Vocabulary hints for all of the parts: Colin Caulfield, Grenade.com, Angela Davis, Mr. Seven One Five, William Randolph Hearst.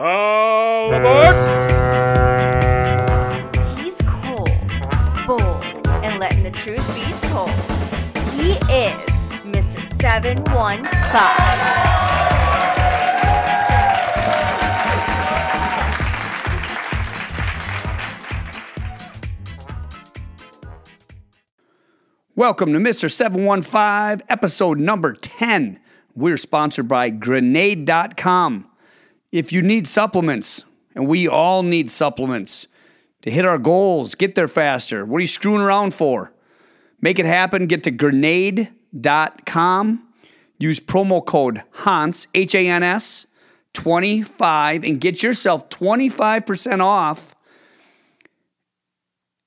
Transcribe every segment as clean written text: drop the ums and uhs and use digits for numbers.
All aboard! He's cold, bold, and letting the truth be told. He is Mr. 715. Welcome to Mr. 715, episode number 10. We're sponsored by Grenade.com. If you need supplements, and we all need supplements, to hit our goals, get there faster, what are you screwing around for? Make it happen. Get to Grenade.com. Use promo code HANS, H-A-N-S, 25, and get yourself 25% off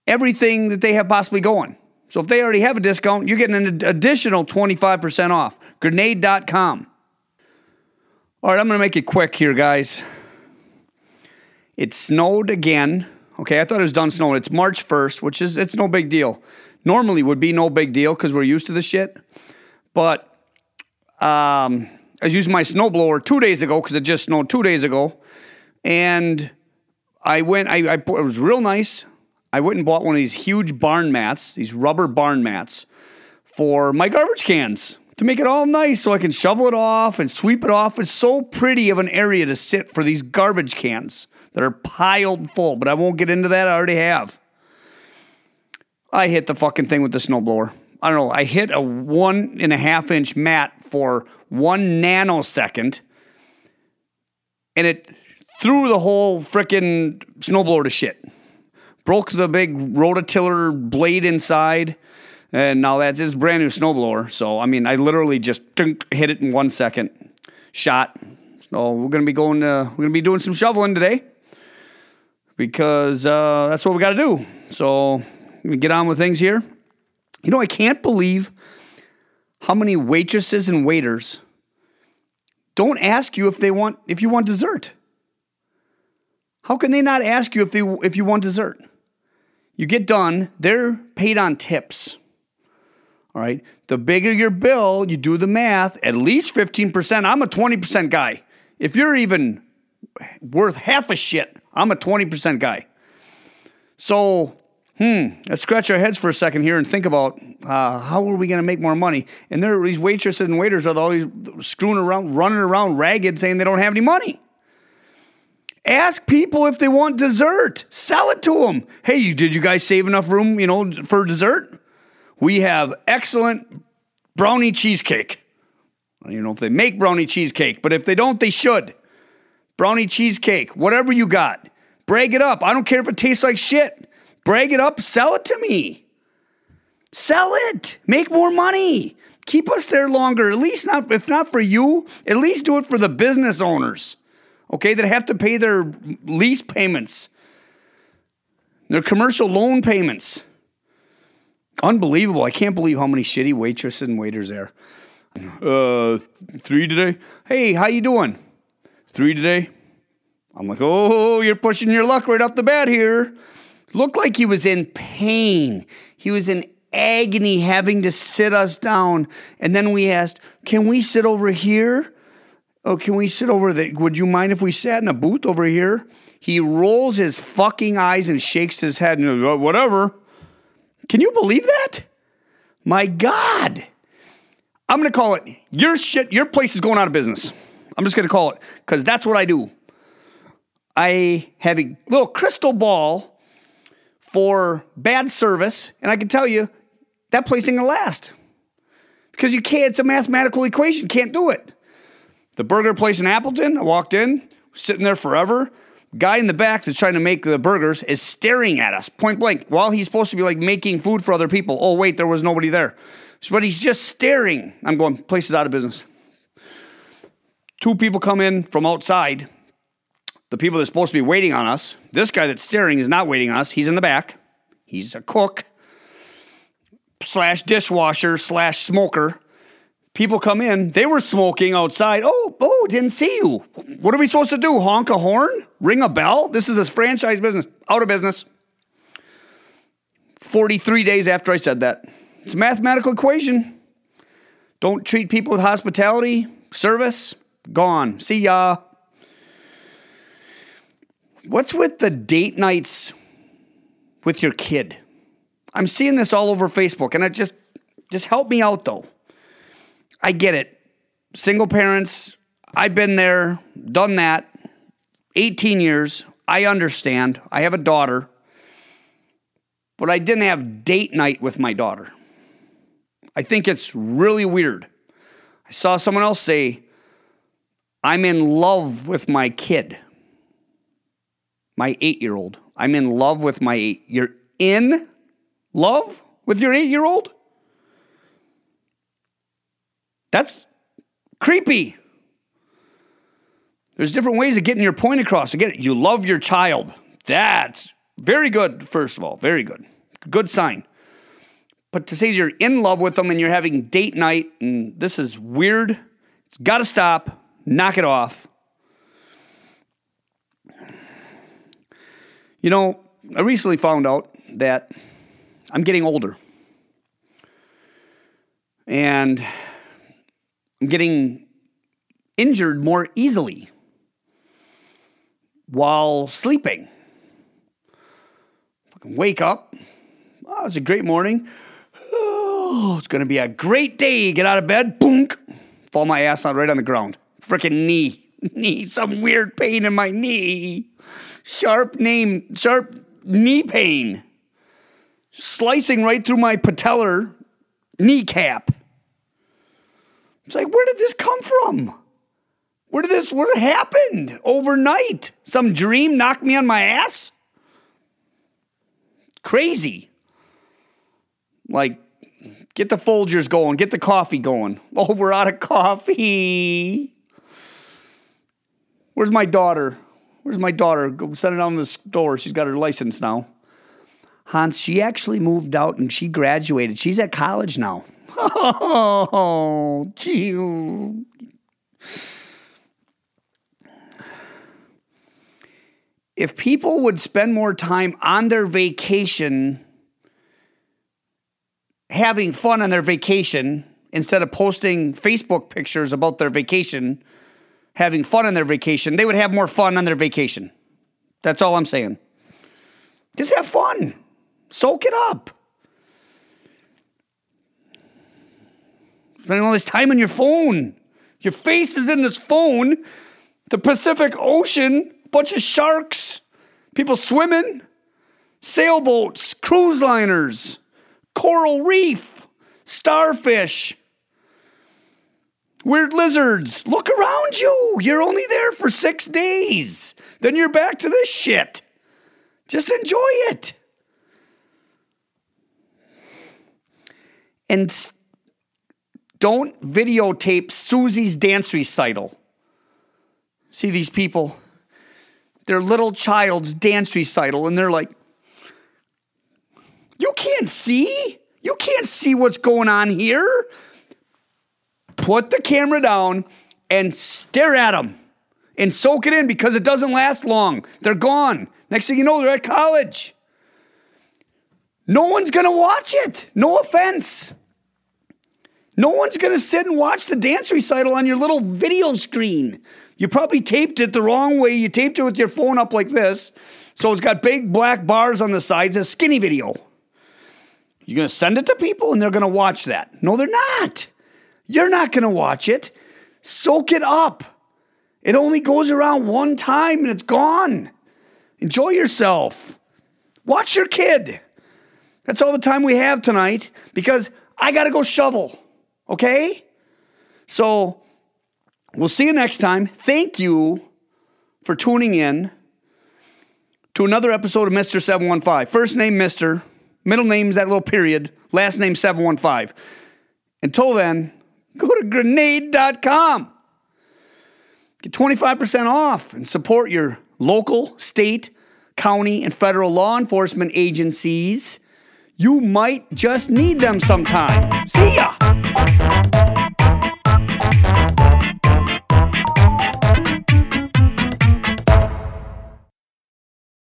everything that they have possibly going. So if they already have a discount, you're getting an additional 25% off. Grenade.com. All right, I'm going to make it quick here, guys. It snowed again. Okay, I thought it was done snowing. It's March 1st, which is, it's no big deal. Normally would be no big deal because we're used to this shit. But I used my snowblower 2 days ago because it just snowed 2 days ago. And I went, it was real nice. I went and bought one of these huge barn mats, these rubber barn mats, for my garbage cans to make it all nice so I can shovel it off and sweep it off. It's so pretty of an area to sit for these garbage cans that are piled full, but I won't get into that. I already have. I hit the fucking thing with the snowblower. I don't know. I hit a 1.5-inch mat for 1 nanosecond, and it threw the whole frickin' snowblower to shit. Broke the big rototiller blade inside, and now that's this brand new snowblower. So, I mean, I literally just hit it in 1 second, shot. So we're gonna be doing some shoveling today because that's what we got to do. So we get on with things here. You know, I can't believe how many waitresses and waiters don't ask you if you want dessert. How can they not ask you if you want dessert? You get done, they're paid on tips, all right? The bigger your bill, you do the math, at least 15%. I'm a 20% guy. If you're even worth half a shit, I'm a 20% guy. So, let's scratch our heads for a second here and think about how are we going to make more money? And there, these waitresses and waiters are always screwing around, running around ragged, saying they don't have any money. Ask people if they want dessert. Sell it to them. Hey, did you guys save enough room, for dessert? We have excellent brownie cheesecake. I don't even know if they make brownie cheesecake, but if they don't, they should. Brownie cheesecake, whatever you got. Brag it up. I don't care if it tastes like shit. Brag it up. Sell it to me. Sell it. Make more money. Keep us there longer. At least not, if not for you, at least do it for the business owners. Okay, that have to pay their lease payments, their commercial loan payments. Unbelievable. I can't believe how many shitty waitresses and waiters there. 3 today? Hey, how you doing? 3 today? I'm like, oh, you're pushing your luck right off the bat here. Looked like he was in pain. He was in agony having to sit us down. And then we asked, can we sit over here? Oh, can we sit over there? Would you mind if we sat in a booth over here? He rolls his fucking eyes and shakes his head and goes, whatever. Can you believe that? My God. I'm going to call it, your shit, your place is going out of business. I'm just going to call it because that's what I do. I have a little crystal ball for bad service, and I can tell you that place ain't going to last because you can't. It's a mathematical equation. Can't do it. The burger place in Appleton, I walked in, sitting there forever. Guy in the back that's trying to make the burgers is staring at us, point blank, while he's supposed to be like making food for other people. Oh, wait, there was nobody there. But he's just staring. I'm going, place is out of business. 2 people come in from outside. The people that's supposed to be waiting on us. This guy that's staring is not waiting on us. He's in the back. He's a cook / dishwasher / smoker. People come in. They were smoking outside. Oh, didn't see you. What are we supposed to do? Honk a horn? Ring a bell? This is a franchise business. Out of business. 43 days after I said that. It's a mathematical equation. Don't treat people with hospitality. Service. Gone. See ya. What's with the date nights with your kid? I'm seeing this all over Facebook, and just help me out, though. I get it. Single parents, I've been there, done that, 18 years. I understand. I have a daughter. But I didn't have date night with my daughter. I think it's really weird. I saw someone else say, I'm in love with my kid. My 8-year-old. I'm in love with my 8. You're in love with your 8-year-old? That's creepy. There's different ways of getting your point across. Again, you love your child. That's very good, first of all. Very good. Good sign. But to say you're in love with them and you're having date night and this is weird, it's got to stop. Knock it off. You know, I recently found out that I'm getting older. And I'm getting injured more easily while sleeping. Fucking wake up. Oh, it's a great morning. Oh, it's going to be a great day. Get out of bed. Boonk. Fall my ass out right on the ground. Frickin' knee. Some weird pain in my knee. Sharp knee pain. Slicing right through my patellar kneecap. It's like, where did this come from? What happened overnight? Some dream knocked me on my ass? Crazy. Like, get the Folgers going, get the coffee going. Oh, we're out of coffee. Where's my daughter? Go send her down to the store. She's got her license now. Hans, she actually moved out and she graduated. She's at college now. Oh, gee. If people would spend more time on their vacation, having fun on their vacation, instead of posting Facebook pictures about their vacation, having fun on their vacation, they would have more fun on their vacation. That's all I'm saying. Just have fun. Soak it up. Spending all this time on your phone. Your face is in this phone. The Pacific Ocean, bunch of sharks, people swimming, sailboats, cruise liners, coral reef, starfish, weird lizards. Look around you. You're only there for 6 days. Then you're back to this shit. Just enjoy it. And don't videotape Susie's dance recital. See these people, their little child's dance recital, and they're like, you can't see? You can't see what's going on here? Put the camera down and stare at them and soak it in because it doesn't last long. They're gone. Next thing you know, they're at college. No one's going to watch it. No offense. No one's going to sit and watch the dance recital on your little video screen. You probably taped it the wrong way. You taped it with your phone up like this. So it's got big black bars on the sides, a skinny video. You're going to send it to people and they're going to watch that. No, they're not. You're not going to watch it. Soak it up. It only goes around one time and it's gone. Enjoy yourself. Watch your kid. That's all the time we have tonight because I got to go shovel. Okay? So we'll see you next time. Thank you for tuning in to another episode of Mr. 715. First name, Mr. Middle name is that little period. Last name, 715. Until then, go to Grenade.com. Get 25% off and support your local, state, county, and federal law enforcement agencies. You might just need them sometime. See ya!